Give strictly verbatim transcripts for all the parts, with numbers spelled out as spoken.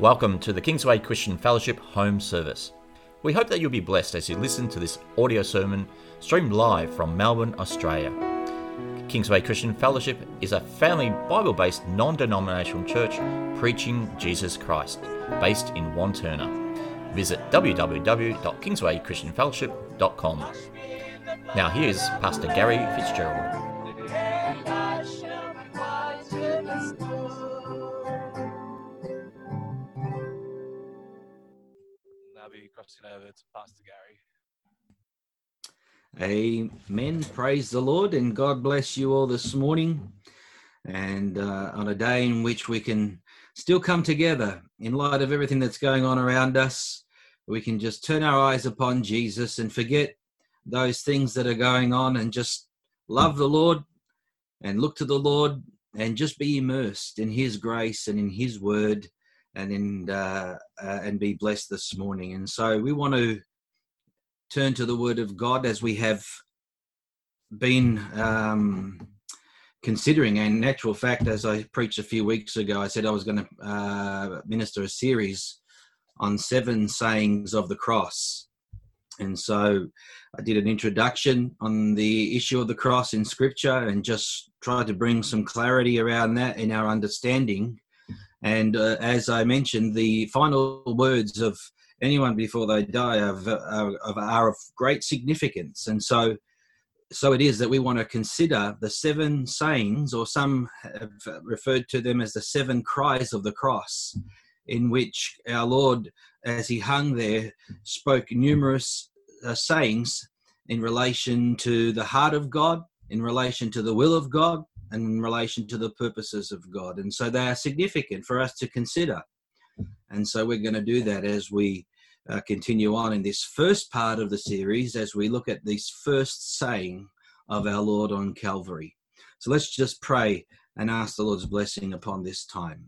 Welcome to the King's Way Christian Fellowship Home Service. We hope that you'll be blessed as you listen to this audio sermon streamed live from Melbourne, Australia. King's Way Christian Fellowship is a family Bible-based non-denominational church preaching Jesus Christ, based in Wantirna. Visit w w w dot kings way christian fellowship dot com. Now here's Pastor Gary Fitzgerald. Over to Pastor Gary. Amen. Praise the Lord, and God bless you all this morning, and uh, on a day in which we can still come together in light of everything that's going on around us. We can just turn our eyes upon Jesus and forget those things that are going on and just love the Lord and look to the Lord and just be immersed in His grace and in His word and in, uh, uh, and be blessed this morning. And so we want to turn to the Word of God as we have been um, considering. And in actual fact, as I preached a few weeks ago, I said I was going to uh, minister a series on seven sayings of the cross. And so I did an introduction on the issue of the cross in Scripture and just tried to bring some clarity around that in our understanding. And uh, as I mentioned, the final words of anyone before they die are of, are, are of great significance. And so so it is that we want to consider the seven sayings, or some have referred to them as the seven cries of the cross, in which our Lord, as he hung there, spoke numerous uh, sayings in relation to the heart of God, in relation to the will of God, and in relation to the purposes of God. And so they are significant for us to consider. And so we're going to do that as we uh, continue on in this first part of the series, as we look at this first saying of our Lord on Calvary. So let's just pray and ask the Lord's blessing upon this time.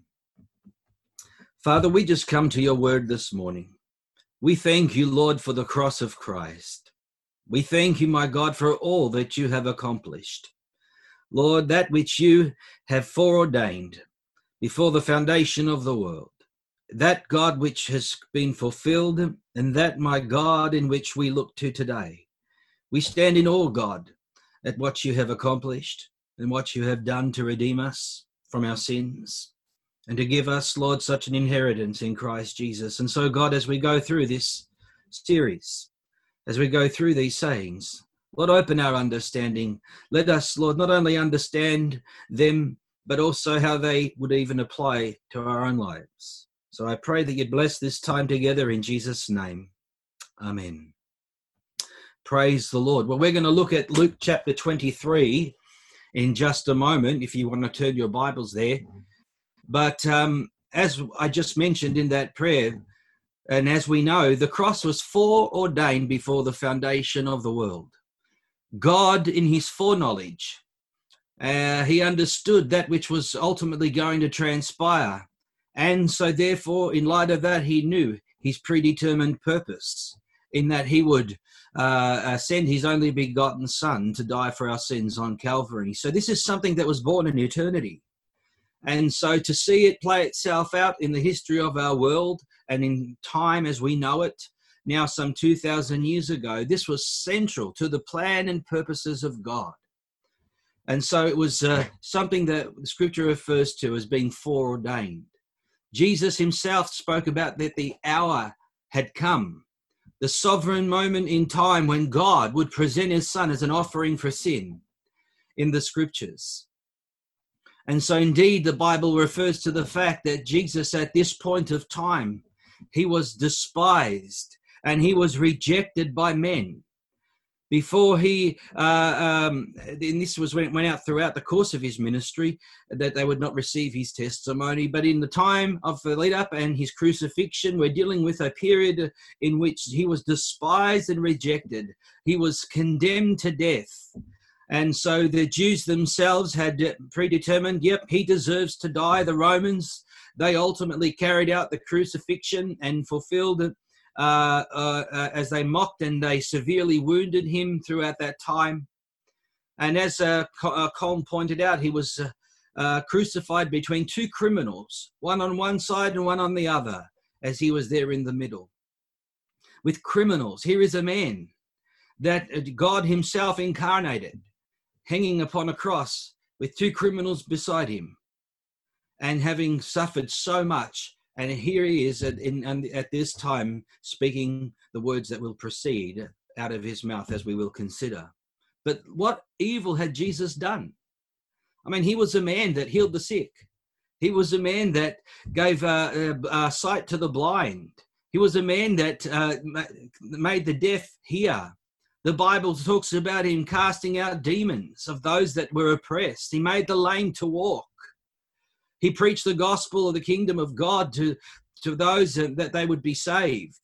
Father, we just come to your word this morning. We thank you, Lord, for the cross of Christ. We thank you, my God, for all that you have accomplished. Lord, that which you have foreordained before the foundation of the world, that, God, which has been fulfilled, and that, my God, in which we look to today. We stand in awe, God, at what you have accomplished and what you have done to redeem us from our sins and to give us, Lord, such an inheritance in Christ Jesus. And so, God, as we go through this series, as we go through these sayings, Lord, open our understanding. Let us, Lord, not only understand them, but also how they would even apply to our own lives. So I pray that you'd bless this time together in Jesus' name. Amen. Praise the Lord. Well, we're going to look at Luke chapter twenty-three in just a moment, if you want to turn your Bibles there. But um, as I just mentioned in that prayer, and as we know, the cross was foreordained before the foundation of the world. God, in his foreknowledge, uh, he understood that which was ultimately going to transpire. And so therefore, in light of that, he knew his predetermined purpose, in that he would uh, send his only begotten son to die for our sins on Calvary. So this is something that was born in eternity. And so to see it play itself out in the history of our world and in time as we know it, now some two thousand years ago, this was central to the plan and purposes of God. And so it was uh, something that Scripture refers to as being foreordained. Jesus himself spoke about that the hour had come, the sovereign moment in time when God would present his son as an offering for sin in the Scriptures. And so indeed, the Bible refers to the fact that Jesus at this point of time, he was despised and he was rejected by men. Before he, uh, um, and this was when it went out throughout the course of his ministry, that they would not receive his testimony. But in the time of the lead up and his crucifixion, we're dealing with a period in which he was despised and rejected. He was condemned to death. And so the Jews themselves had predetermined, yep, he deserves to die. The Romans, they ultimately carried out the crucifixion and fulfilled it. Uh, uh, uh, as they mocked and they severely wounded him throughout that time. And as uh, Colm pointed out, he was uh, uh, crucified between two criminals, one on one side and one on the other, as he was there in the middle. With criminals, here is a man that God himself incarnated, hanging upon a cross with two criminals beside him and having suffered so much. And here he is at, in, at this time speaking the words that will proceed out of his mouth as we will consider. But what evil had Jesus done? I mean, he was a man that healed the sick. He was a man that gave uh, uh, sight to the blind. He was a man that uh, made the deaf hear. The Bible talks about him casting out demons of those that were oppressed. He made the lame to walk. He preached the gospel of the kingdom of God to, to those that they would be saved.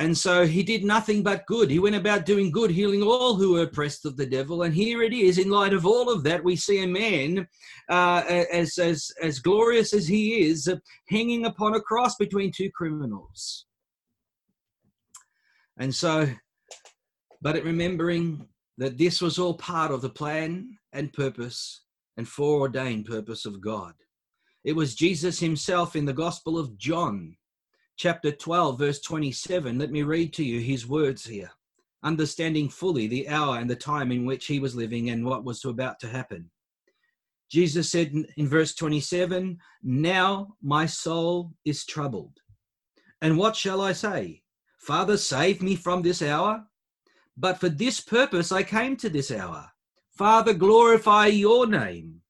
And so he did nothing but good. He went about doing good, healing all who were oppressed of the devil. And here it is, in light of all of that, we see a man, uh, as, as, as glorious as he is, uh, hanging upon a cross between two criminals. And so, but at remembering that this was all part of the plan and purpose and foreordained purpose of God. It was Jesus himself in the Gospel of John, chapter twelve, verse twenty-seven. Let me read to you his words here, understanding fully the hour and the time in which he was living and what was about to happen. Jesus said in verse twenty-seven, "Now my soul is troubled. And what shall I say? Father, save me from this hour? But for this purpose I came to this hour. Father, glorify your name."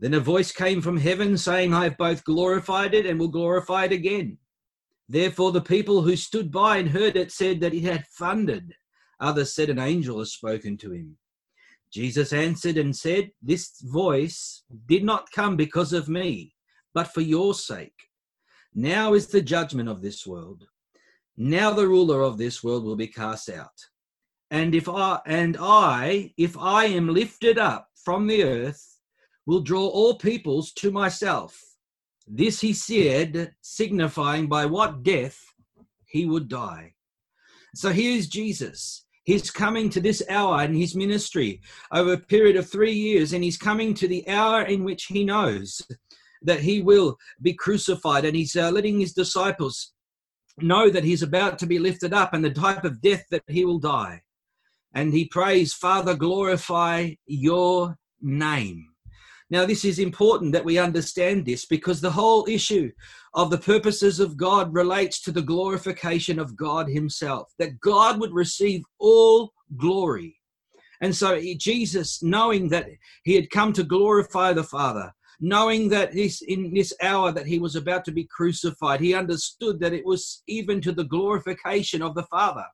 Then a voice came from heaven saying, "I have both glorified it and will glorify it again." Therefore the people who stood by and heard it said that it had thundered. Others said, "An angel has spoken to him." Jesus answered and said, "This voice did not come because of me, but for your sake. Now is the judgment of this world. Now the ruler of this world will be cast out. And if I, and I, if I am lifted up from the earth, will draw all peoples to myself." This he said, signifying by what death he would die. So here's Jesus. He's coming to this hour in his ministry over a period of three years, and he's coming to the hour in which he knows that he will be crucified, and he's uh, letting his disciples know that he's about to be lifted up and the type of death that he will die. And he prays, "Father, glorify your name." Now, this is important that we understand this, because the whole issue of the purposes of God relates to the glorification of God himself, that God would receive all glory. And so Jesus, knowing that he had come to glorify the Father, knowing that this in this hour that he was about to be crucified, he understood that it was even to the glorification of the Father.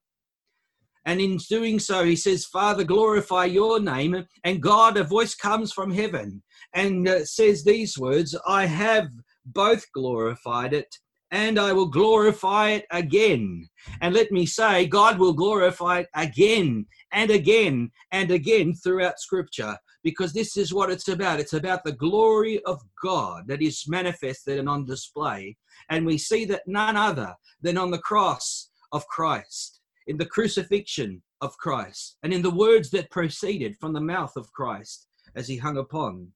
And in doing so, he says, "Father, glorify your name." And God, a voice comes from heaven and uh, says these words, "I have both glorified it and I will glorify it again." And let me say, God will glorify it again and again and again throughout Scripture, because this is what it's about. It's about the glory of God that is manifested and on display. And we see that none other than on the cross of Christ, in the crucifixion of Christ, and in the words that proceeded from the mouth of Christ as he hung upon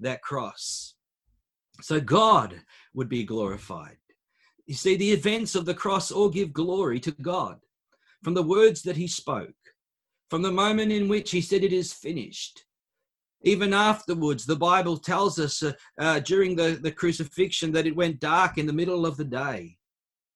that cross. So God would be glorified. You see, the events of the cross all give glory to God, from the words that he spoke, from the moment in which he said, "It is finished." Even afterwards, the Bible tells us uh, uh, during the, the crucifixion that it went dark in the middle of the day.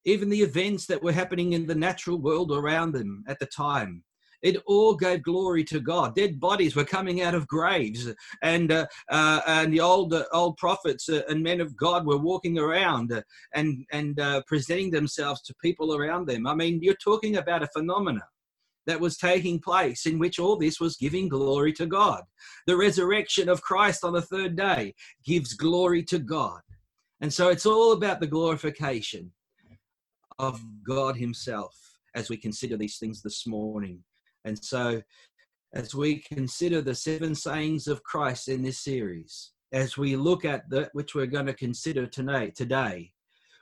Even the events that were happening in the natural world around them at the time, it all gave glory to God. Dead bodies were coming out of graves, and uh, uh, and the old uh, old prophets uh, and men of God were walking around uh, and and uh, presenting themselves to people around them. I mean, you're talking about a phenomena that was taking place in which all this was giving glory to God. The resurrection of Christ on the third day gives glory to God, and so it's all about the glorification of God himself as we consider these things this morning. And so as we consider the seven sayings of Christ in this series, as we look at that which we're going to consider tonight, today,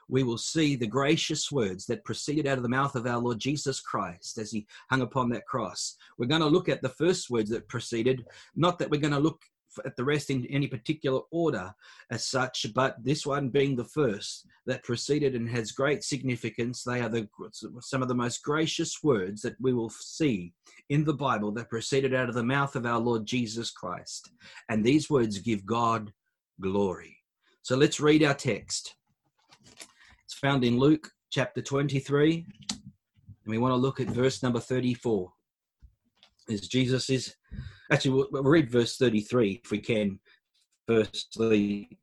we will see the gracious words that proceeded out of the mouth of our Lord Jesus Christ as he hung upon that cross. We're going to look at the first words that proceeded, not that we're going to look at the rest in any particular order as such, but this one being the first that preceded and has great significance. They are the some of the most gracious words that we will see in the Bible that proceeded out of the mouth of our Lord Jesus Christ. And these words give God glory. So let's read our text. It's found in Luke chapter twenty-three, and we want to look at verse number thirty-four. As Jesus is, actually, we'll read verse thirty-three if we can. Firstly,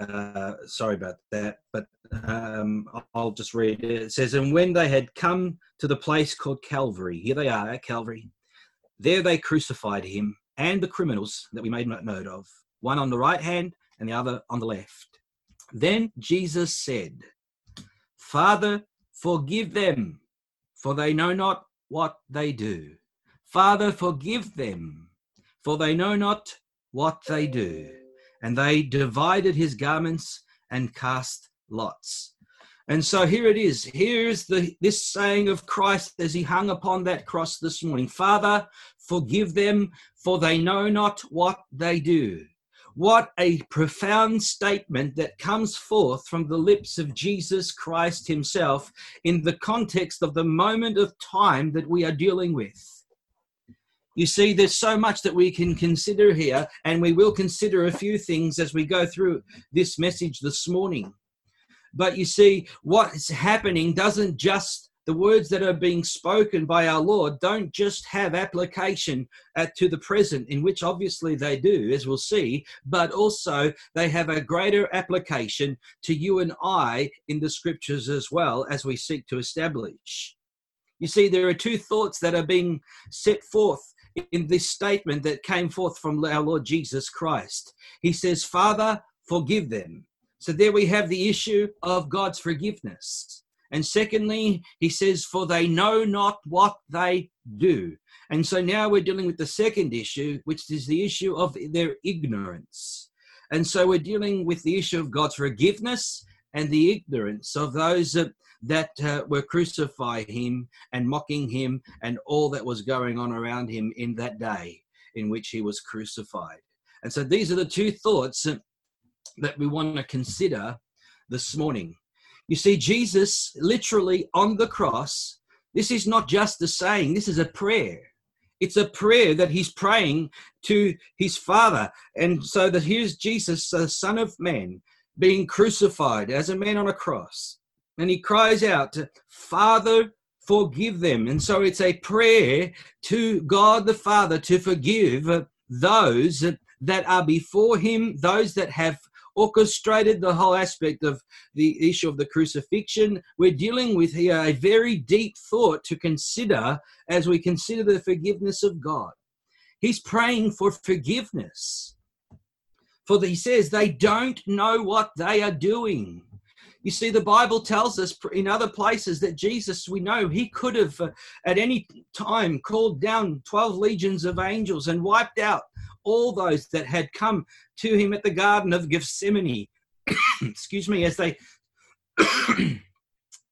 uh, sorry about that, but um, I'll just read it. It says, "And when they had come to the place called Calvary," here they are at Calvary, "there they crucified him and the criminals that we made not note of, one on the right hand and the other on the left. Then Jesus said, 'Father, forgive them, for they know not what they do.' Father, forgive them, for they know not what they do. And they divided his garments and cast lots." And so here it is. Here is the this saying of Christ as he hung upon that cross this morning. Father, forgive them, for they know not what they do. What a profound statement that comes forth from the lips of Jesus Christ himself in the context of the moment of time that we are dealing with. You see, there's so much that we can consider here, and we will consider a few things as we go through this message this morning. But you see, what is happening doesn't just, the words that are being spoken by our Lord don't just have application at, to the present, in which obviously they do, as we'll see, but also they have a greater application to you and I in the scriptures as well, as we seek to establish. You see, there are two thoughts that are being set forth in this statement that came forth from our Lord Jesus Christ. He says, Father, forgive them. So there we have the issue of God's forgiveness. And secondly, he says, for they know not what they do. And so now we're dealing with the second issue, which is the issue of their ignorance. And so we're dealing with the issue of God's forgiveness and the ignorance of those that that uh, were crucifying him and mocking him and all that was going on around him in that day in which he was crucified. And so these are the two thoughts that we want to consider this morning. You see, Jesus literally on the cross, this is not just a saying, this is a prayer. It's a prayer that he's praying to his Father. And so that here's Jesus, the Son of Man, being crucified as a man on a cross. And he cries out, Father, forgive them. And so it's a prayer to God the Father to forgive those that are before him, those that have orchestrated the whole aspect of the issue of the crucifixion. We're dealing with here a very deep thought to consider as we consider the forgiveness of God. He's praying for forgiveness. For he says they don't know what they are doing. You see, the Bible tells us in other places that Jesus, we know, he could have uh, at any time called down twelve legions of angels and wiped out all those that had come to him at the Garden of Gethsemane. excuse me, as they,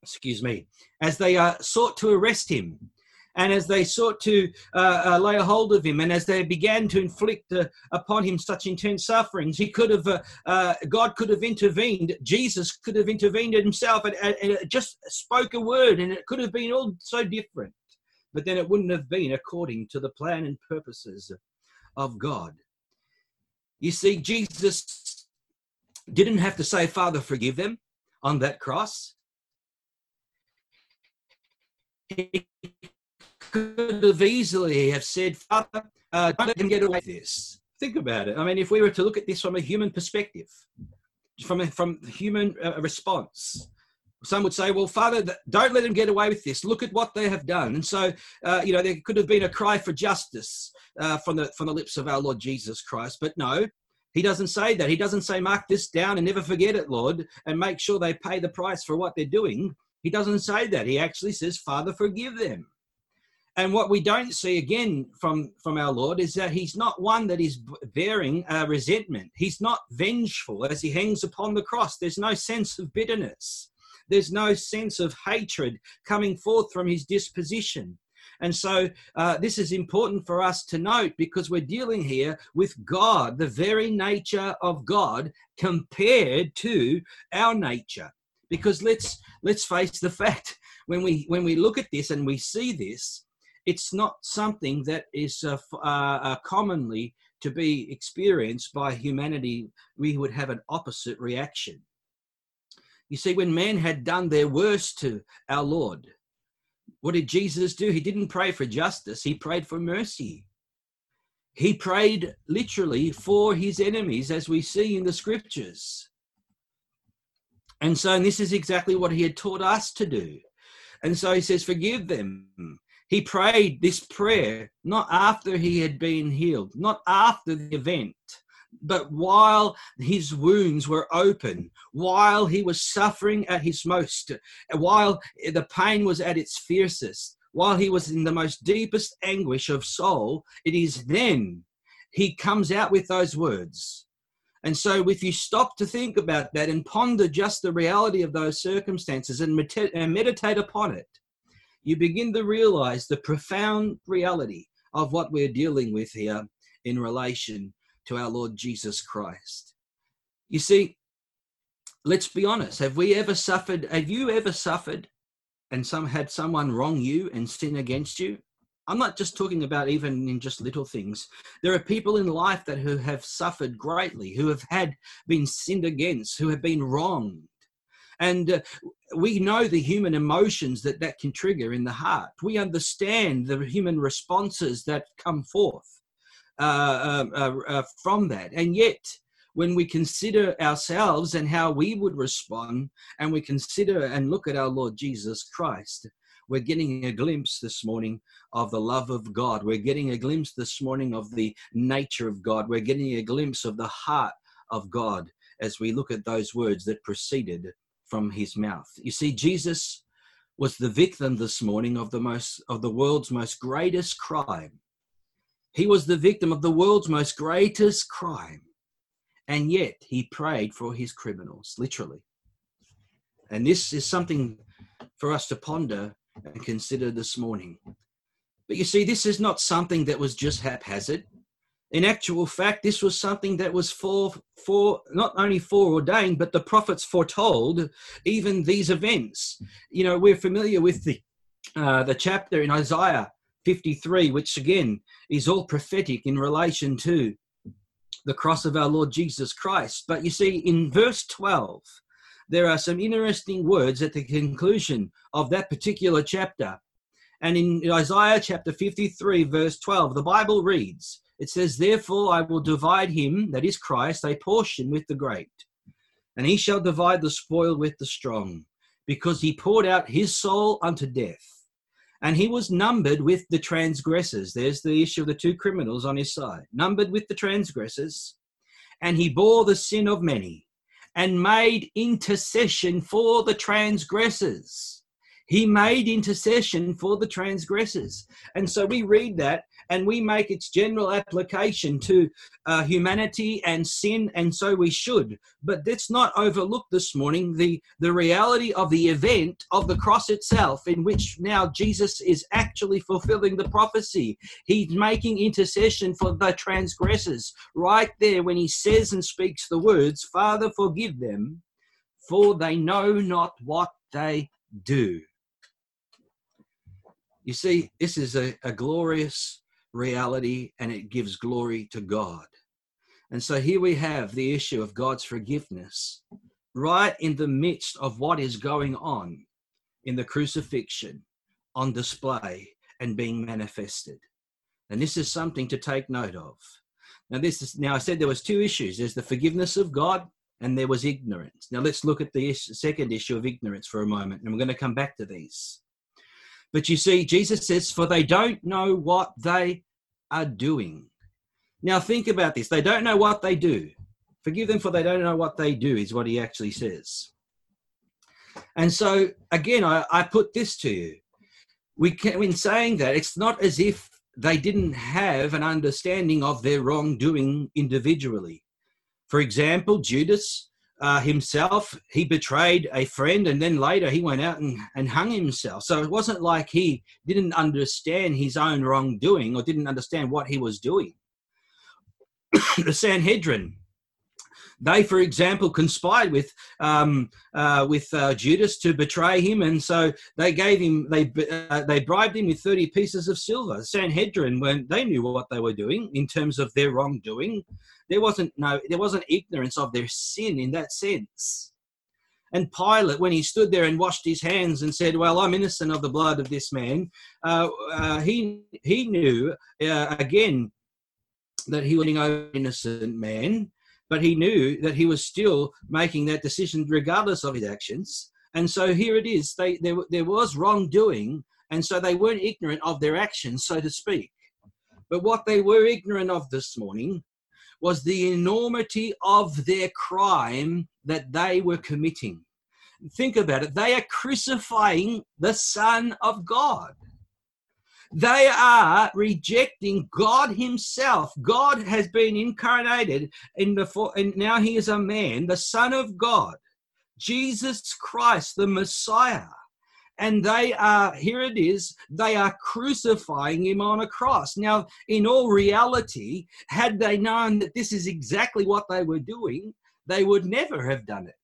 excuse me, as they uh, sought to arrest him, and as they sought to uh, uh, lay a hold of him, and as they began to inflict uh, upon him such intense sufferings, he could have, uh, uh, God could have intervened. Jesus could have intervened himself and, and just spoke a word, and it could have been all so different. But then it wouldn't have been according to the plan and purposes of God. You see, Jesus didn't have to say, Father, forgive them on that cross. He could have easily have said, Father, uh, don't let him get away with this. Think about it. I mean, if we were to look at this from a human perspective, from a, from human uh, response, some would say, well, Father, th- don't let him get away with this. Look at what they have done. And so, uh, you know, there could have been a cry for justice uh, from the from the lips of our Lord Jesus Christ. But no, he doesn't say that. He doesn't say, mark this down and never forget it, Lord, and make sure they pay the price for what they're doing. He doesn't say that. He actually says, Father, forgive them. And what we don't see again from, from our Lord is that he's not one that is bearing uh, resentment. He's not vengeful as he hangs upon the cross. There's no sense of bitterness. There's no sense of hatred coming forth from his disposition. And so uh, this is important for us to note, because we're dealing here with God, the very nature of God compared to our nature. Because let's let's face the fact, when we when we look at this and we see this, it's not something that is uh, uh, commonly to be experienced by humanity. We would have an opposite reaction. You see, when men had done their worst to our Lord, what did Jesus do? He didn't pray for justice. He prayed for mercy. He prayed literally for his enemies, as we see in the scriptures. And so, and this is exactly what he had taught us to do. And so he says, forgive them. He prayed this prayer not after he had been healed, not after the event, but while his wounds were open, while he was suffering at his most, while the pain was at its fiercest, while he was in the most deepest anguish of soul, it is then he comes out with those words. And so if you stop to think about that and ponder just the reality of those circumstances and meditate upon it, you begin to realize the profound reality of what we're dealing with here in relation to our Lord Jesus Christ. You see, let's be honest. Have we ever suffered? Have you ever suffered and some had someone wrong you and sin against you? I'm not just talking about even in just little things. There are people in life that who have suffered greatly, who have had been sinned against, who have been wronged. And uh, we know the human emotions that that can trigger in the heart. We understand the human responses that come forth. Uh, uh, uh, from that. And yet, when we consider ourselves and how we would respond, and we consider and look at our Lord Jesus Christ, we're getting a glimpse this morning of the love of God. We're getting a glimpse this morning of the nature of God. We're getting a glimpse of the heart of God as we look at those words that proceeded from his mouth. You see, Jesus was the victim this morning of the most of the world's most greatest crime. He was the victim of the world's most greatest crime, and yet he prayed for his criminals, literally. And this is something for us to ponder and consider this morning. But you see, this is not something that was just haphazard. In actual fact, this was something that was for, for not only foreordained, but the prophets foretold even these events. You know, we're familiar with the uh, the chapter in Isaiah fifty-three, which again is all prophetic in relation to the cross of our Lord Jesus Christ. But you see, in verse twelve, there are some interesting words at the conclusion of that particular chapter. And in Isaiah chapter fifty-three, verse twelve, the Bible reads, it says, "Therefore I will divide him," that is Christ, "a portion with the great, and he shall divide the spoil with the strong, because he poured out his soul unto death. And he was numbered with the transgressors." There's the issue of the two criminals on his side. Numbered with the transgressors. "And he bore the sin of many and made intercession for the transgressors." He made intercession for the transgressors. And so we read that and we make its general application to uh, humanity and sin, and so we should. But let's not overlook this morning the, the reality of the event of the cross itself, in which now Jesus is actually fulfilling the prophecy. He's making intercession for the transgressors right there when he says and speaks the words, "Father, forgive them, for they know not what they do." You see, this is a, a glorious reality, and it gives glory to God. And so here we have the issue of God's forgiveness right in the midst of what is going on in the crucifixion, on display and being manifested. And this is something to take note of. Now, this is, now I said there was two issues. There's the forgiveness of God, and there was ignorance. Now let's look at the issue, second issue of ignorance for a moment, and we're going to come back to these. But you see, Jesus says, "For they don't know what they are doing." Now think about this. They don't know what they do. Forgive them, for they don't know what they do is what he actually says. And so, again, I, I put this to you. We can, in saying that, it's not as if they didn't have an understanding of their wrongdoing individually. For example, Judas uh, himself. He betrayed a friend, and then later he went out and, and hung himself. So it wasn't like he didn't understand his own wrongdoing or didn't understand what he was doing. The Sanhedrin, they, for example, conspired with um, uh, with uh, Judas to betray him, and so they gave him they uh, they bribed him with thirty pieces of silver. Sanhedrin, when they knew what they were doing in terms of their wrongdoing, there wasn't no there wasn't ignorance of their sin in that sense. And Pilate, when he stood there and washed his hands and said, "Well, I'm innocent of the blood of this man," uh, uh, he he knew uh, again that he was an innocent man. But he knew that he was still making that decision regardless of his actions. And so here it is. They, there, there was wrongdoing, and so they weren't ignorant of their actions, so to speak. But what they were ignorant of this morning was the enormity of their crime that they were committing. Think about it. They are crucifying the Son of God. They are rejecting God himself. God has been incarnated in before, and now he is a man, the Son of God, Jesus Christ, the Messiah. And they are, here it is, they are crucifying him on a cross. Now, in all reality, had they known that this is exactly what they were doing, they would never have done it.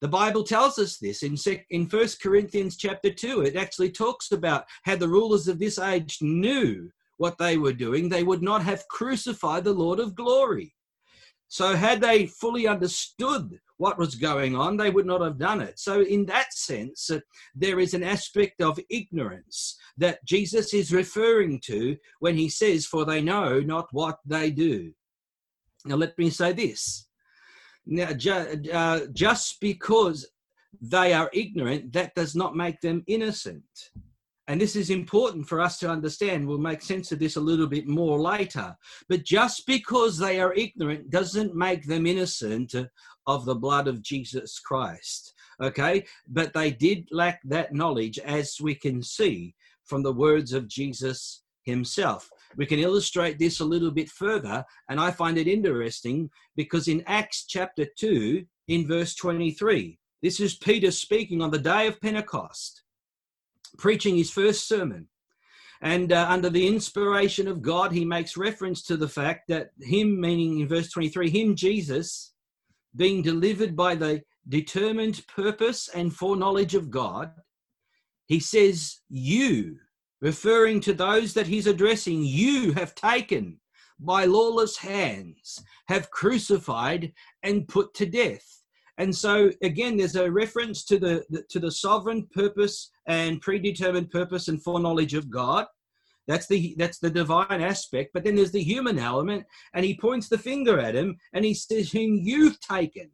The Bible tells us this in in First Corinthians chapter two. It actually talks about how the rulers of this age knew what they were doing, they would not have crucified the Lord of glory. So had they fully understood what was going on, they would not have done it. So in that sense, there is an aspect of ignorance that Jesus is referring to when he says, "For they know not what they do." Now let me say this. Now, ju- uh, just because they are ignorant, that does not make them innocent. And this is important for us to understand. We'll make sense of this a little bit more later. But just because they are ignorant doesn't make them innocent of the blood of Jesus Christ. Okay? But they did lack that knowledge, as we can see from the words of Jesus himself. We can illustrate this a little bit further, and I find it interesting because in Acts chapter two, in verse twenty-three, this is Peter speaking on the day of Pentecost, preaching his first sermon. And uh, under the inspiration of God, he makes reference to the fact that him, meaning in verse twenty-three, him, Jesus, being delivered by the determined purpose and foreknowledge of God, he says, "You," referring to those that he's addressing, "you have taken by lawless hands, have crucified and put to death." And so again, there's a reference to the to the sovereign purpose and predetermined purpose and foreknowledge of God. That's the that's the divine aspect. But then there's the human element, and he points the finger at him and he says, "Whom you've taken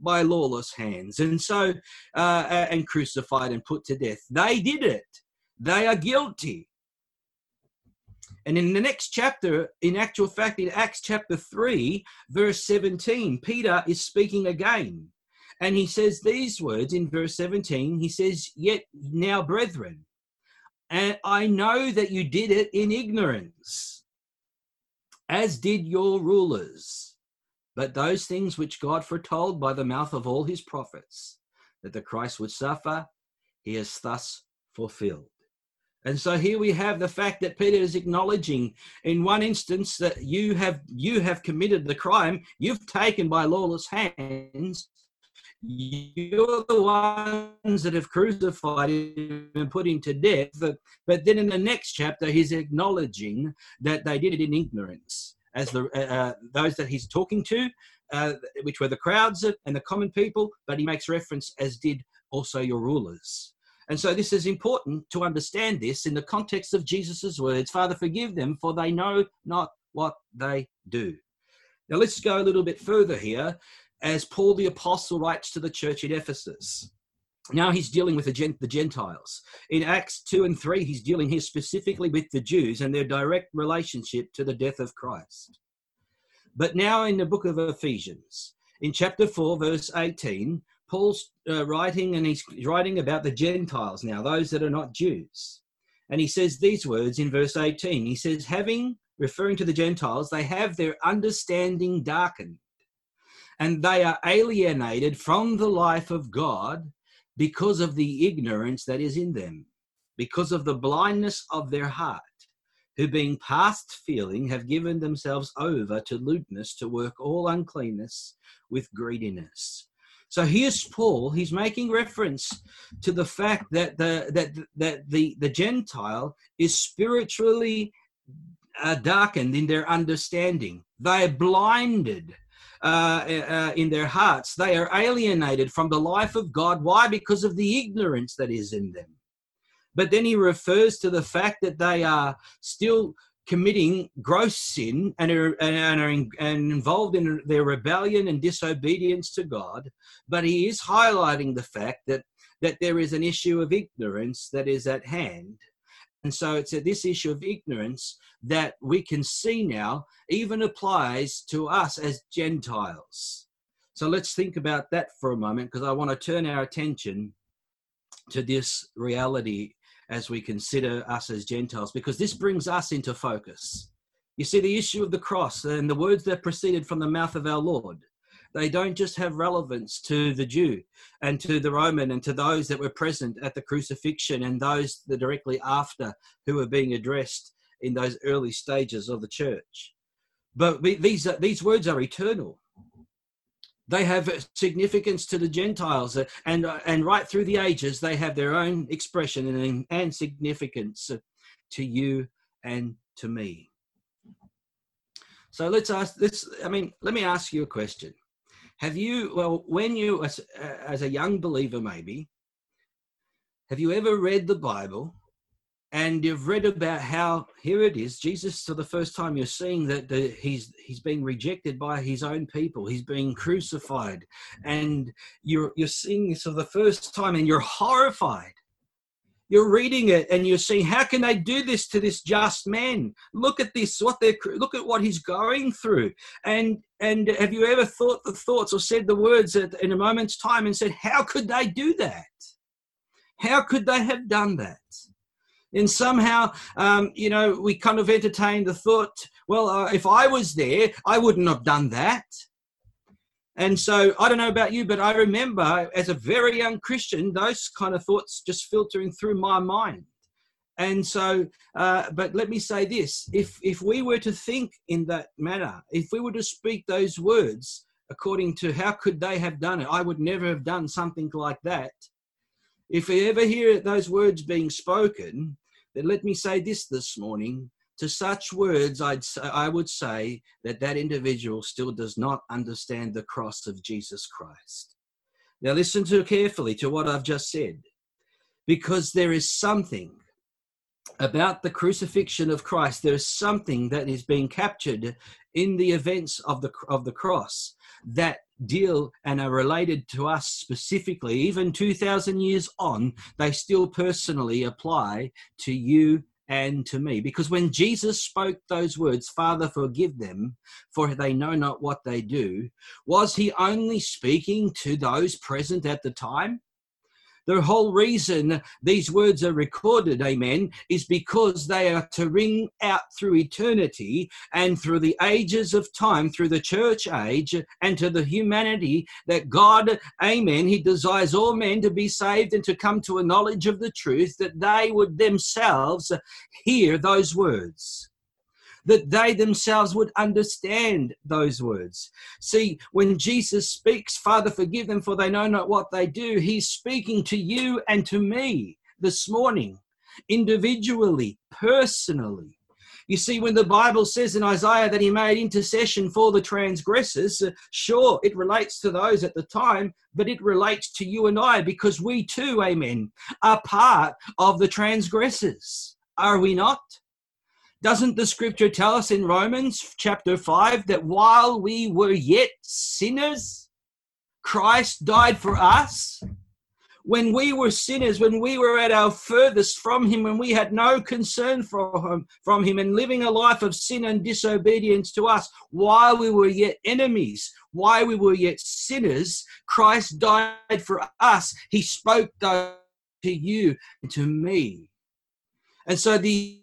by lawless hands," and so uh, and crucified and put to death. They did it. They are guilty. And in the next chapter, in actual fact, in Acts chapter three, verse seventeen, Peter is speaking again. And he says these words in verse seventeen. He says, "Yet now, brethren, and I know that you did it in ignorance, as did your rulers. But those things which God foretold by the mouth of all his prophets, that the Christ would suffer, he has thus fulfilled." And so here we have the fact that Peter is acknowledging in one instance that you have you have committed the crime, you've taken by lawless hands, you're the ones that have crucified him and put him to death. But, but then in the next chapter, he's acknowledging that they did it in ignorance, as the uh, those that he's talking to, uh, which were the crowds and the common people, but he makes reference, "as did also your rulers." And so this is important to understand this in the context of Jesus' words, "Father, forgive them, for they know not what they do." Now let's go a little bit further here as Paul the Apostle writes to the church at Ephesus. Now he's dealing with the Gentiles. In Acts two and three, he's dealing here specifically with the Jews and their direct relationship to the death of Christ. But now in the book of Ephesians, in chapter four, verse eighteen, Paul's uh, writing, and he's writing about the Gentiles now, those that are not Jews. And he says these words in verse eighteen. He says, having, referring to the Gentiles, they have their understanding darkened, and they are alienated from the life of God because of the ignorance that is in them, because of the blindness of their heart, who being past feeling have given themselves over to lewdness, to work all uncleanness with greediness. So here's Paul. He's making reference to the fact that the that that the, the Gentile is spiritually uh, darkened in their understanding. They are blinded uh, uh, in their hearts. They are alienated from the life of God. Why? Because of the ignorance that is in them. But then he refers to the fact that they are still committing gross sin and are, and are in, and involved in their rebellion and disobedience to God. But he is highlighting the fact that, that there is an issue of ignorance that is at hand. And so it's at this issue of ignorance that we can see now even applies to us as Gentiles. So let's think about that for a moment, because I want to turn our attention to this reality as we consider us as Gentiles, because this brings us into focus. You see, the issue of the cross and the words that proceeded from the mouth of our Lord, they don't just have relevance to the Jew and to the Roman and to those that were present at the crucifixion and those that directly after who were being addressed in those early stages of the church. But we, these, these words are eternal. They have significance to the Gentiles, and and right through the ages, they have their own expression and, and significance to you and to me. So let's ask this. I mean, let me ask you a question. Have you, well, when you, as, as a young believer maybe, have you ever read the Bible and you've read about how, here it is, Jesus, for the first time you're seeing that the, he's he's being rejected by his own people. He's being crucified. And you're, you're seeing this for the first time and you're horrified. You're reading it and you're seeing, how can they do this to this just man? Look at this, what they're, look at what he's going through. And and have you ever thought the thoughts or said the words in a moment's time and said, how could they do that? How could they have done that? And somehow, um, you know, we kind of entertain the thought, well, uh, if I was there, I wouldn't have done that. And so I don't know about you, but I remember as a very young Christian, those kind of thoughts just filtering through my mind. And so, uh, but let me say this, if if we were to think in that manner, if we were to speak those words according to how could they have done it, I would never have done something like that. If we ever hear those words being spoken, then let me say this this morning, to such words, I'd, I would say that that individual still does not understand the cross of Jesus Christ. Now listen to carefully to what I've just said, because there is something about the crucifixion of Christ. There is something that is being captured in the events of the, of the cross that deal and are related to us specifically. Even two thousand years on, they still personally apply to you and to me. Because when Jesus spoke those words, Father, forgive them, for they know not what they do, was he only speaking to those present at the time? The whole reason these words are recorded, amen, is because they are to ring out through eternity and through the ages of time, through the church age and to the humanity that God, amen, he desires all men to be saved and to come to a knowledge of the truth, that they would themselves hear those words, that they themselves would understand those words. See, when Jesus speaks, Father, forgive them, for they know not what they do, he's speaking to you and to me this morning, individually, personally. You see, when the Bible says in Isaiah that he made intercession for the transgressors, sure, it relates to those at the time, but it relates to you and I, because we too, amen, are part of the transgressors. Are we not? Doesn't the scripture tell us in Romans chapter five that while we were yet sinners, Christ died for us? When we were sinners, when we were at our furthest from him, when we had no concern for him, from him and living a life of sin and disobedience to us, while we were yet enemies, while we were yet sinners, Christ died for us. He spoke to you and to me. And so the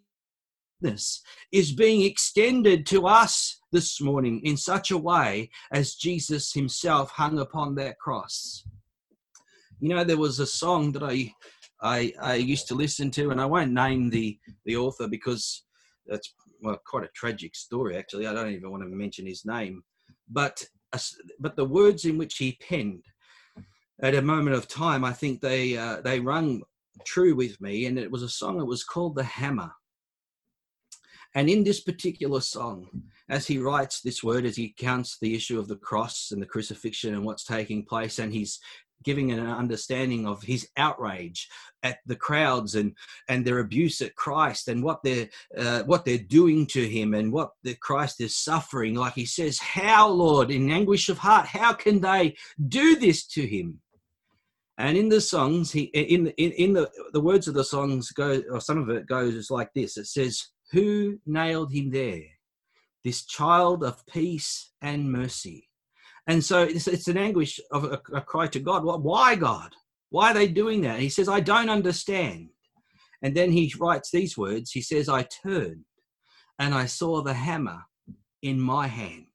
is being extended to us this morning in such a way as Jesus himself hung upon that cross. You know, there was a song that I I, I used to listen to, and I won't name the, the author because that's well, quite a tragic story, actually. I don't even want to mention his name. But but the words in which he penned at a moment of time, I think they uh, they rung true with me, and it was a song that was called The Hammer. And in this particular song, as he writes this word, as he counts the issue of the cross and the crucifixion and what's taking place, and he's giving an understanding of his outrage at the crowds and, and their abuse at Christ and what they're, uh, what they're doing to him and what the Christ is suffering. Like he says, how, Lord, in anguish of heart, how can they do this to him? And in the songs, he in in, in the, the words of the songs go, or some of it goes like this. It says, who nailed him there? This child of peace and mercy. And so it's, it's an anguish of a, a cry to God. Why, God? Why are they doing that? And he says, I don't understand. And then he writes these words. He says, I turned and I saw the hammer in my hand.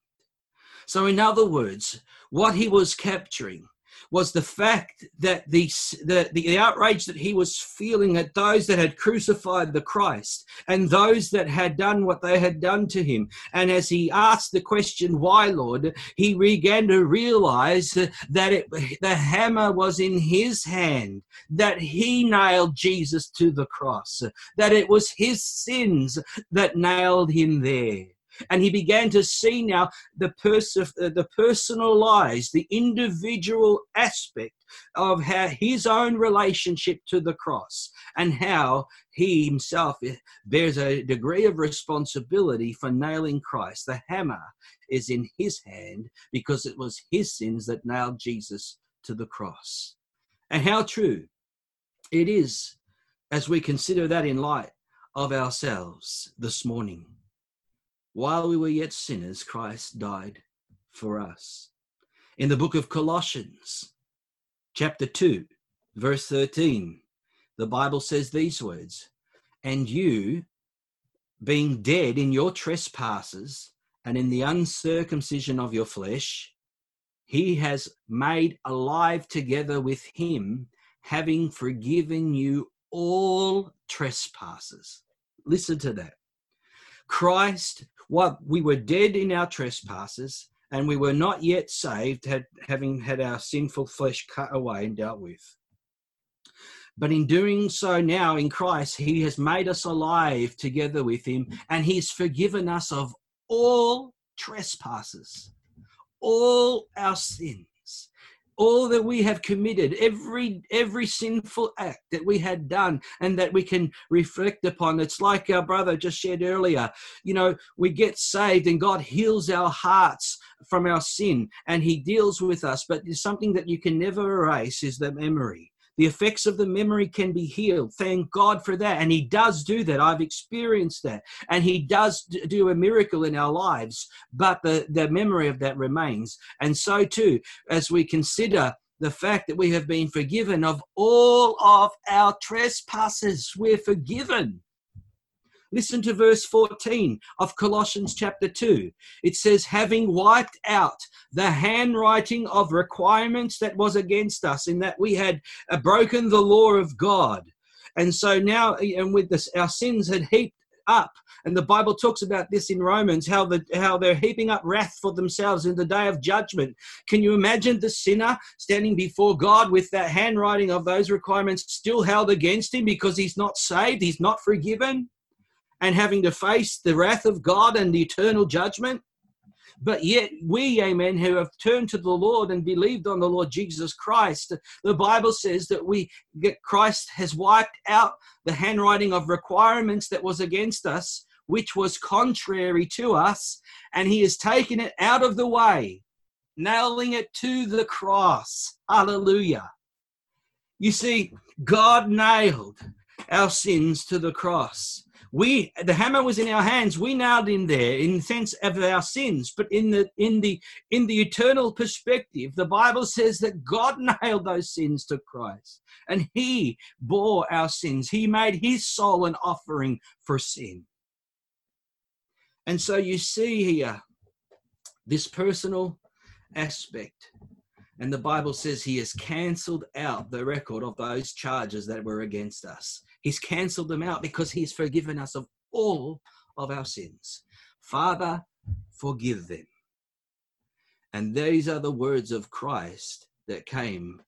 So in other words, what he was capturing was the fact that the, the the outrage that he was feeling at those that had crucified the Christ and those that had done what they had done to him. And as he asked the question, why, Lord, he began to realize that it, the hammer was in his hand, that he nailed Jesus to the cross, that it was his sins that nailed him there. And he began to see now the pers- the personalized, the individual aspect of how his own relationship to the cross and how he himself bears a degree of responsibility for nailing Christ. The hammer is in his hand because it was his sins that nailed Jesus to the cross. And how true it is as we consider that in light of ourselves this morning. While we were yet sinners, Christ died for us. In the book of Colossians, chapter two, verse thirteen, the Bible says these words, and you, being dead in your trespasses and in the uncircumcision of your flesh, he has made alive together with him, having forgiven you all trespasses. Listen to that. Christ, while we were dead in our trespasses and we were not yet saved, had, having had our sinful flesh cut away and dealt with. But in doing so now in Christ, he has made us alive together with him, and he's forgiven us of all trespasses, all our sins. All that we have committed, every every sinful act that we had done and that we can reflect upon. It's like our brother just shared earlier. You know, we get saved and God heals our hearts from our sin and he deals with us. But there's something that you can never erase is the memory. The effects of the memory can be healed. Thank God for that. And he does do that. I've experienced that. And he does do a miracle in our lives, but the, the memory of that remains. And so too, as we consider the fact that we have been forgiven of all of our trespasses, we're forgiven. Listen to verse fourteen of Colossians chapter two. It says, having wiped out the handwriting of requirements that was against us, in that we had broken the law of God. And so now, and with this, our sins had heaped up. And the Bible talks about this in Romans, how the how they're heaping up wrath for themselves in the day of judgment. Can you imagine the sinner standing before God with that handwriting of those requirements still held against him because he's not saved, he's not forgiven? And having to face the wrath of God and the eternal judgment. But yet we, amen, who have turned to the Lord and believed on the Lord Jesus Christ, the Bible says that we that Christ has wiped out the handwriting of requirements that was against us, which was contrary to us, and he has taken it out of the way, nailing it to the cross. Hallelujah. You see, God nailed our sins to the cross. We, the hammer was in our hands. We nailed him there in the sense of our sins, but in the in the in the eternal perspective, the Bible says that God nailed those sins to Christ, and he bore our sins. He made his soul an offering for sin. And so you see here this personal aspect. And the Bible says he has cancelled out the record of those charges that were against us. He's cancelled them out because he's forgiven us of all of our sins. Father, forgive them. And these are the words of Christ that came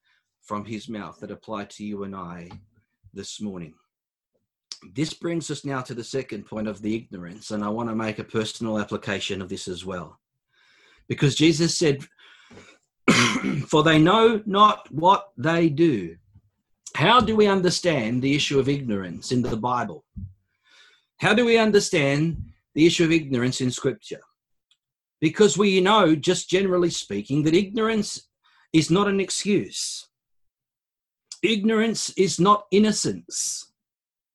from his mouth that apply to you and I this morning. This brings us now to the second point of the ignorance, and I want to make a personal application of this as well. Because Jesus said, for they know not what they do. How do we understand the issue of ignorance in the Bible? How do we understand the issue of ignorance in Scripture? Because we know, just generally speaking, that ignorance is not an excuse. Ignorance is not innocence.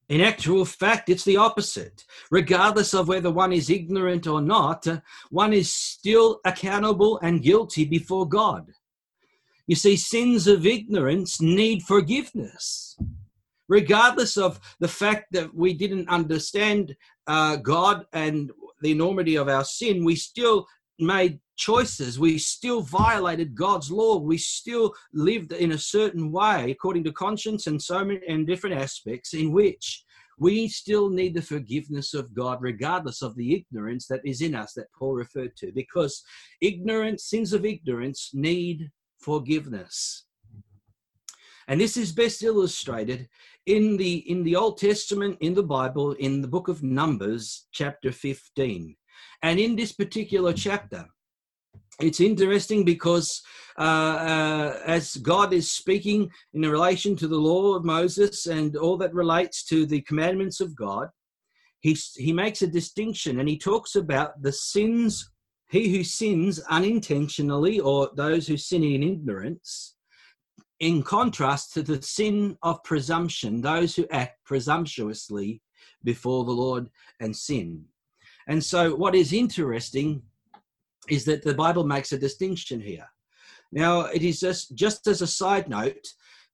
In actual fact, it's the opposite. Regardless of whether one is ignorant or not, one is still accountable and guilty before God. You see, sins of ignorance need forgiveness. Regardless of the fact that we didn't understand uh, God and the enormity of our sin, we still made choices. We still violated God's law. We still lived in a certain way, according to conscience and so many and different aspects in which we still need the forgiveness of God, regardless of the ignorance that is in us that Paul referred to, because ignorance, sins of ignorance need forgiveness. And this is best illustrated in the in the Old Testament, in the Bible, in the book of Numbers, chapter fifteen. And in this particular chapter, it's interesting because uh, uh, as God is speaking in relation to the law of Moses and all that relates to the commandments of God, he, he makes a distinction, and he talks about the sins, he who sins unintentionally, or those who sin in ignorance, in contrast to the sin of presumption, those who act presumptuously before the Lord and sin. And so what is interesting is that the Bible makes a distinction here. Now, it is just, just as a side note,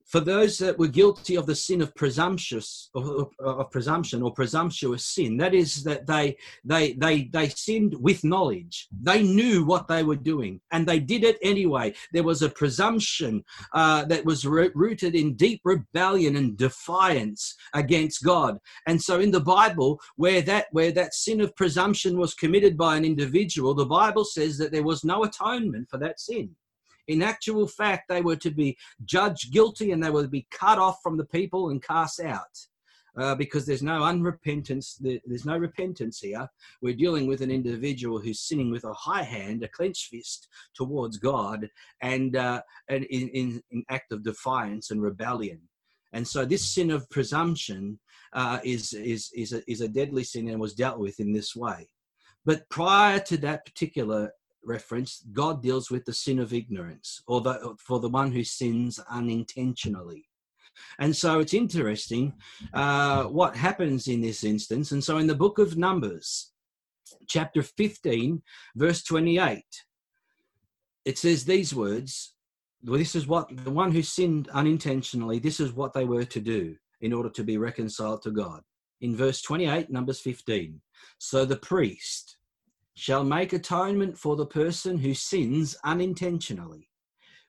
for those that were guilty of the sin of presumptuous of, of presumption or presumptuous sin, that is that they they they they sinned with knowledge. They knew what they were doing, and they did it anyway. There was a presumption uh, that was re- rooted in deep rebellion and defiance against God. And so, in the Bible, where that where that sin of presumption was committed by an individual, the Bible says that there was no atonement for that sin. In actual fact, they were to be judged guilty, and they were to be cut off from the people and cast out uh, because there's no unrepentance. There's no repentance here. We're dealing with an individual who's sinning with a high hand, a clenched fist towards God, and uh, and in, in, in act of defiance and rebellion. And so this sin of presumption uh, is is is a, is a deadly sin and was dealt with in this way. But prior to that particular reference, God deals with the sin of ignorance, or the, for the one who sins unintentionally. And so it's interesting uh, what happens in this instance. And so in the book of Numbers, chapter fifteen, verse twenty-eight, it says these words, well, this is what the one who sinned unintentionally, this is what they were to do in order to be reconciled to God. In verse twenty-eight, Numbers fifteen, so the priest shall make atonement for the person who sins unintentionally,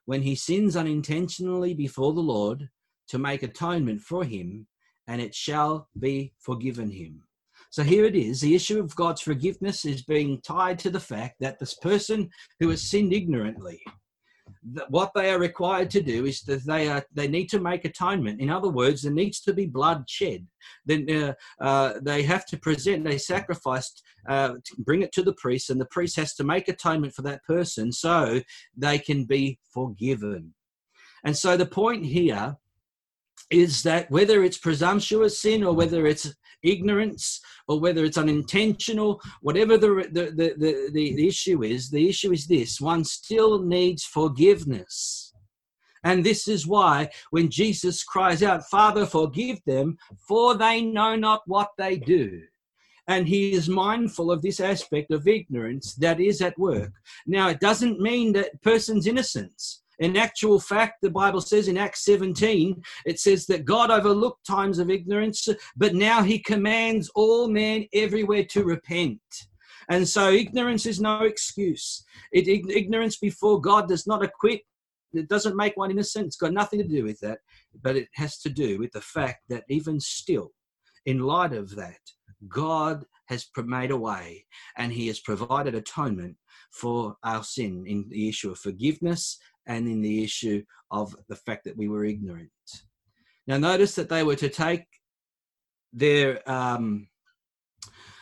when he sins unintentionally before the Lord, to make atonement for him, and it shall be forgiven him. So here it is. The issue of God's forgiveness is being tied to the fact that this person who has sinned ignorantly, what they are required to do is that they are they need to make atonement. In other words, there needs to be blood shed. Then uh, uh, they have to present a sacrifice, uh, bring it to the priest, and the priest has to make atonement for that person so they can be forgiven. And so the point here is that whether it's presumptuous sin or whether it's ignorance or whether it's unintentional, whatever the the, the the the issue is, the issue is this: one still needs forgiveness. And this is why when Jesus cries out, Father, forgive them, for they know not what they do. And he is mindful of this aspect of ignorance that is at work. Now, it doesn't mean that person's innocence. In actual fact, the Bible says in Acts seventeen, it says that God overlooked times of ignorance, but now he commands all men everywhere to repent. And so ignorance is no excuse. It, ignorance before God does not acquit. It doesn't make one innocent. It's got nothing to do with that. But it has to do with the fact that even still, in light of that, God has made a way, and he has provided atonement for our sin in the issue of forgiveness and in the issue of the fact that we were ignorant. Now, notice that they were to take their, um,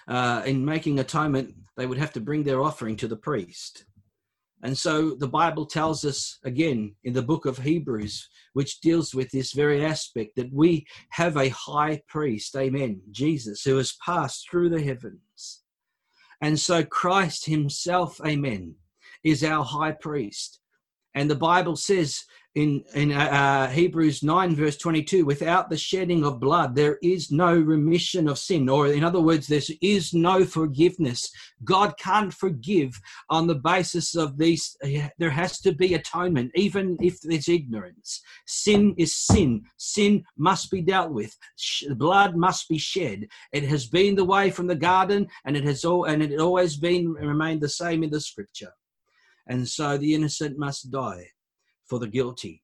uh, in making atonement, they would have to bring their offering to the priest. And so the Bible tells us again in the book of Hebrews, which deals with this very aspect, that we have a high priest, amen, Jesus, who has passed through the heavens. And so Christ himself, amen, is our high priest. And the Bible says in, in uh, Hebrews nine, verse twenty-two, without the shedding of blood, there is no remission of sin. Or in other words, there is no forgiveness. God can't forgive on the basis of these. There has to be atonement, even if there's ignorance. Sin is sin. Sin must be dealt with. Blood must be shed. It has been the way from the garden, and it has all, and it always been remained the same in the scripture. And so the innocent must die for the guilty.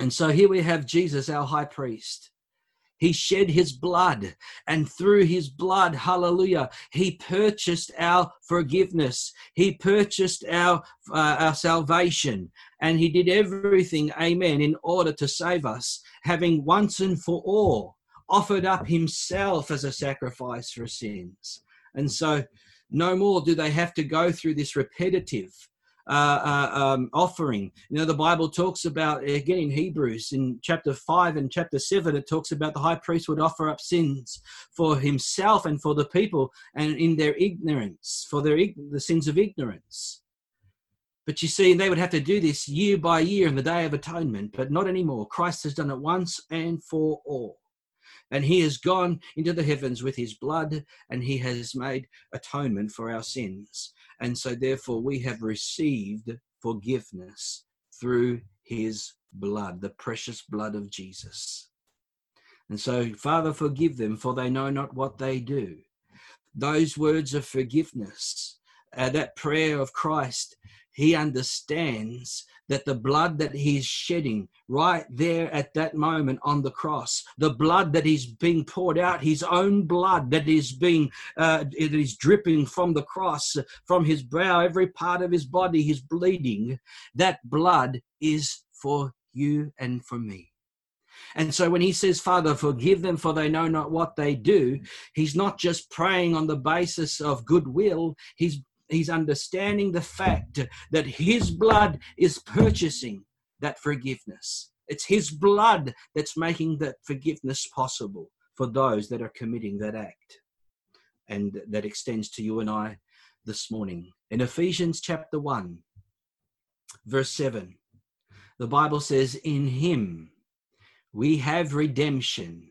And so here we have Jesus, our high priest. He shed his blood, and through his blood, hallelujah, he purchased our forgiveness. He purchased our, uh, our salvation, and he did everything, amen, in order to save us, having once and for all offered up himself as a sacrifice for sins. And so no more do they have to go through this repetitive uh, uh, um, offering. You know, the Bible talks about, again in Hebrews, in chapter five and chapter seven, it talks about the high priest would offer up sins for himself and for the people, and in their ignorance, for their the sins of ignorance. But you see, they would have to do this year by year in the Day of Atonement, but not anymore. Christ has done it once and for all. And he has gone into the heavens with his blood, and he has made atonement for our sins. And so therefore we have received forgiveness through his blood, the precious blood of Jesus. And so, Father, forgive them, for they know not what they do. Those words of forgiveness, uh, that prayer of Christ, he understands that the blood that he's shedding right there at that moment on the cross, the blood that is being poured out, his own blood that is being, uh, it is dripping from the cross, from his brow, every part of his body, his bleeding, that blood is for you and for me. And so when he says, Father, forgive them, for they know not what they do, he's not just praying on the basis of goodwill. He's He's understanding the fact that his blood is purchasing that forgiveness. It's his blood that's making that forgiveness possible for those that are committing that act. And that extends to you and I this morning. In Ephesians chapter one, verse seven, the Bible says, in him we have redemption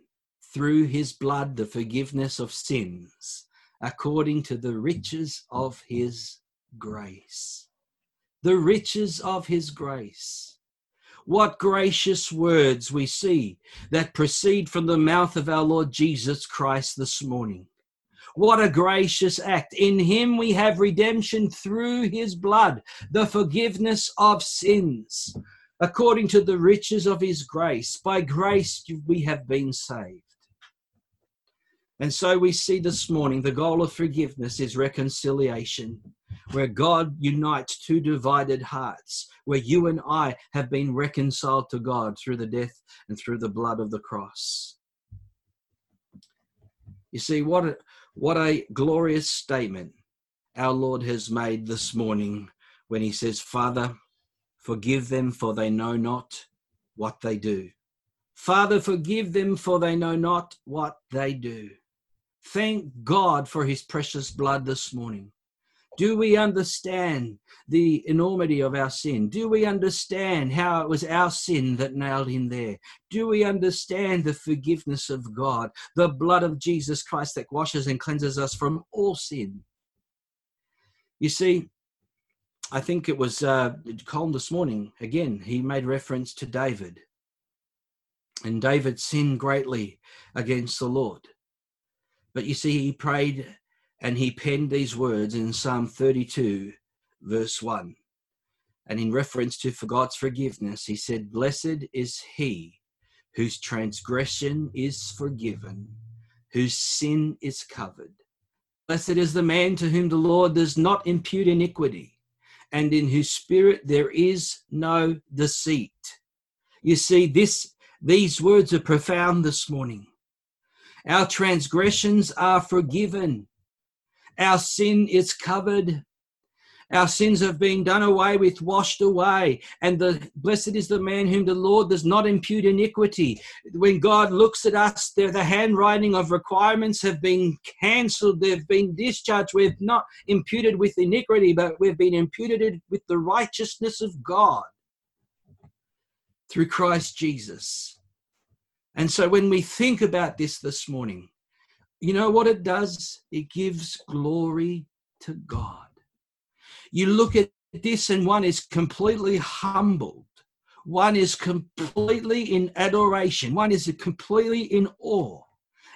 through his blood, the forgiveness of sins, according to the riches of his grace. The riches of his grace. What gracious words we see that proceed from the mouth of our Lord Jesus Christ this morning. What a gracious act. In him we have redemption through his blood, the forgiveness of sins, according to the riches of his grace. By grace we have been saved. And so we see this morning the goal of forgiveness is reconciliation, where God unites two divided hearts, where you and I have been reconciled to God through the death and through the blood of the cross. You see, what a, what a glorious statement our Lord has made this morning when he says, Father, forgive them, for they know not what they do. Father, forgive them, for they know not what they do. Thank God for his precious blood this morning. Do we understand the enormity of our sin? Do we understand how it was our sin that nailed him there? Do we understand the forgiveness of God, the blood of Jesus Christ that washes and cleanses us from all sin? You see, I think it was uh, Colm this morning, again, he made reference to David. And David sinned greatly against the Lord. But you see, he prayed And he penned these words in Psalm thirty-two, verse one. And in reference to for God's forgiveness, he said, "Blessed is he whose transgression is forgiven, whose sin is covered. Blessed is the man to whom the Lord does not impute iniquity, and in whose spirit there is no deceit." You see, this, these words are profound this morning. Our transgressions are forgiven. Our sin is covered. Our sins have been done away with, washed away. And the blessed is the man whom the Lord does not impute iniquity. When God looks at us, the, the handwriting of requirements have been cancelled. They've been discharged. We've not imputed with iniquity, but we've been imputed with the righteousness of God through Christ Jesus. And so when we think about this this morning, you know what it does? It gives glory to God. You look at this and one is completely humbled. One is completely in adoration. One is completely in awe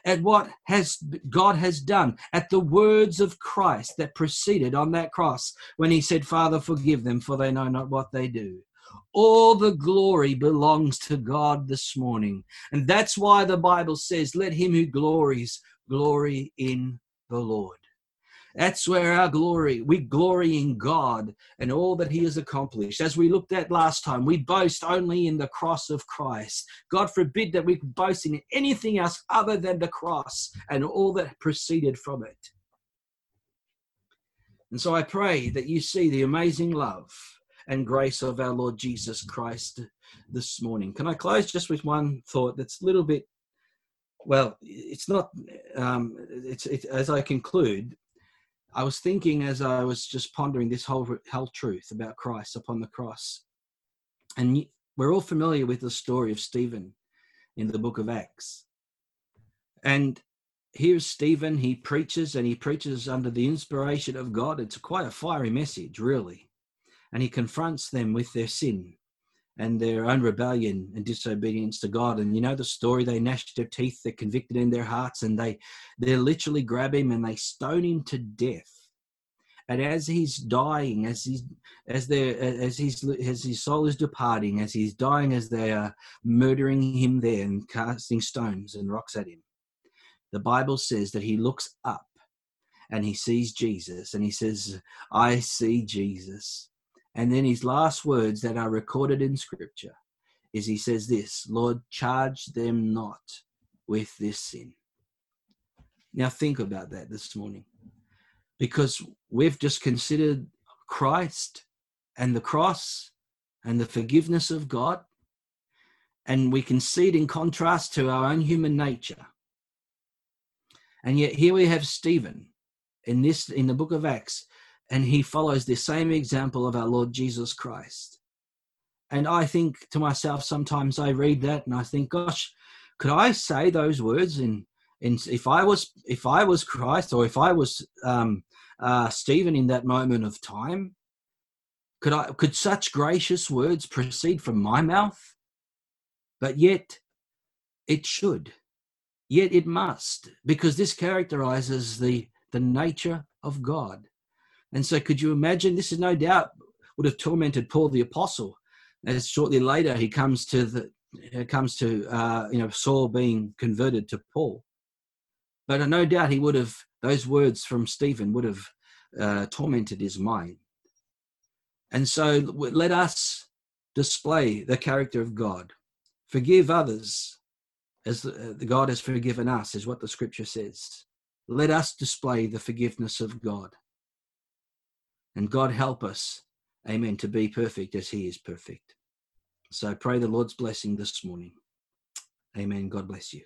at what has God has done, at the words of Christ that proceeded on that cross when he said, "Father, forgive them, for they know not what they do." All the glory belongs to God this morning. And that's why the Bible says, "Let him who glories, glory in the Lord." That's where our glory, we glory in God and all that he has accomplished. As we looked at last time, we boast only in the cross of Christ. God forbid that we boast in anything else other than the cross and all that proceeded from it. And so I pray that you see the amazing love and grace of our Lord Jesus Christ this morning. Can I close just with one thought that's a little bit, well, it's not, um, it's it, as I conclude, I was thinking as I was just pondering this whole whole truth about Christ upon the cross. And we're all familiar with the story of Stephen in the book of Acts. And here's Stephen, he preaches and he preaches under the inspiration of God. It's quite a fiery message, really. And he confronts them with their sin and their own rebellion and disobedience to God. And you know the story, they gnash their teeth, they're convicted in their hearts, and they they literally grab him and they stone him to death. And as he's dying, as he's, as they're, as he's, as his soul is departing, as he's dying, as they are murdering him there and casting stones and rocks at him, the Bible says that he looks up and he sees Jesus and he says, "I see Jesus." And then his last words that are recorded in Scripture is he says this, "Lord, charge them not with this sin." Now think about that this morning, because we've just considered Christ and the cross and the forgiveness of God, and we can see it in contrast to our own human nature. And yet here we have Stephen in this in the book of Acts, and he follows the same example of our Lord Jesus Christ. And I think to myself, sometimes I read that and I think, gosh, could I say those words? And if I was if I was Christ, or if I was um, uh, Stephen in that moment of time, could I could such gracious words proceed from my mouth? But yet it should. Yet it must, because this characterizes the, the nature of God. And so could you imagine, this is no doubt would have tormented Paul the Apostle, as shortly later he comes to, the, comes to uh, you know, Saul being converted to Paul. But no doubt he would have, those words from Stephen would have uh, tormented his mind. And so let us display the character of God. Forgive others as the, the God has forgiven us, is what the Scripture says. Let us display the forgiveness of God. And God help us, amen, to be perfect as he is perfect. So I pray the Lord's blessing this morning. Amen. God bless you.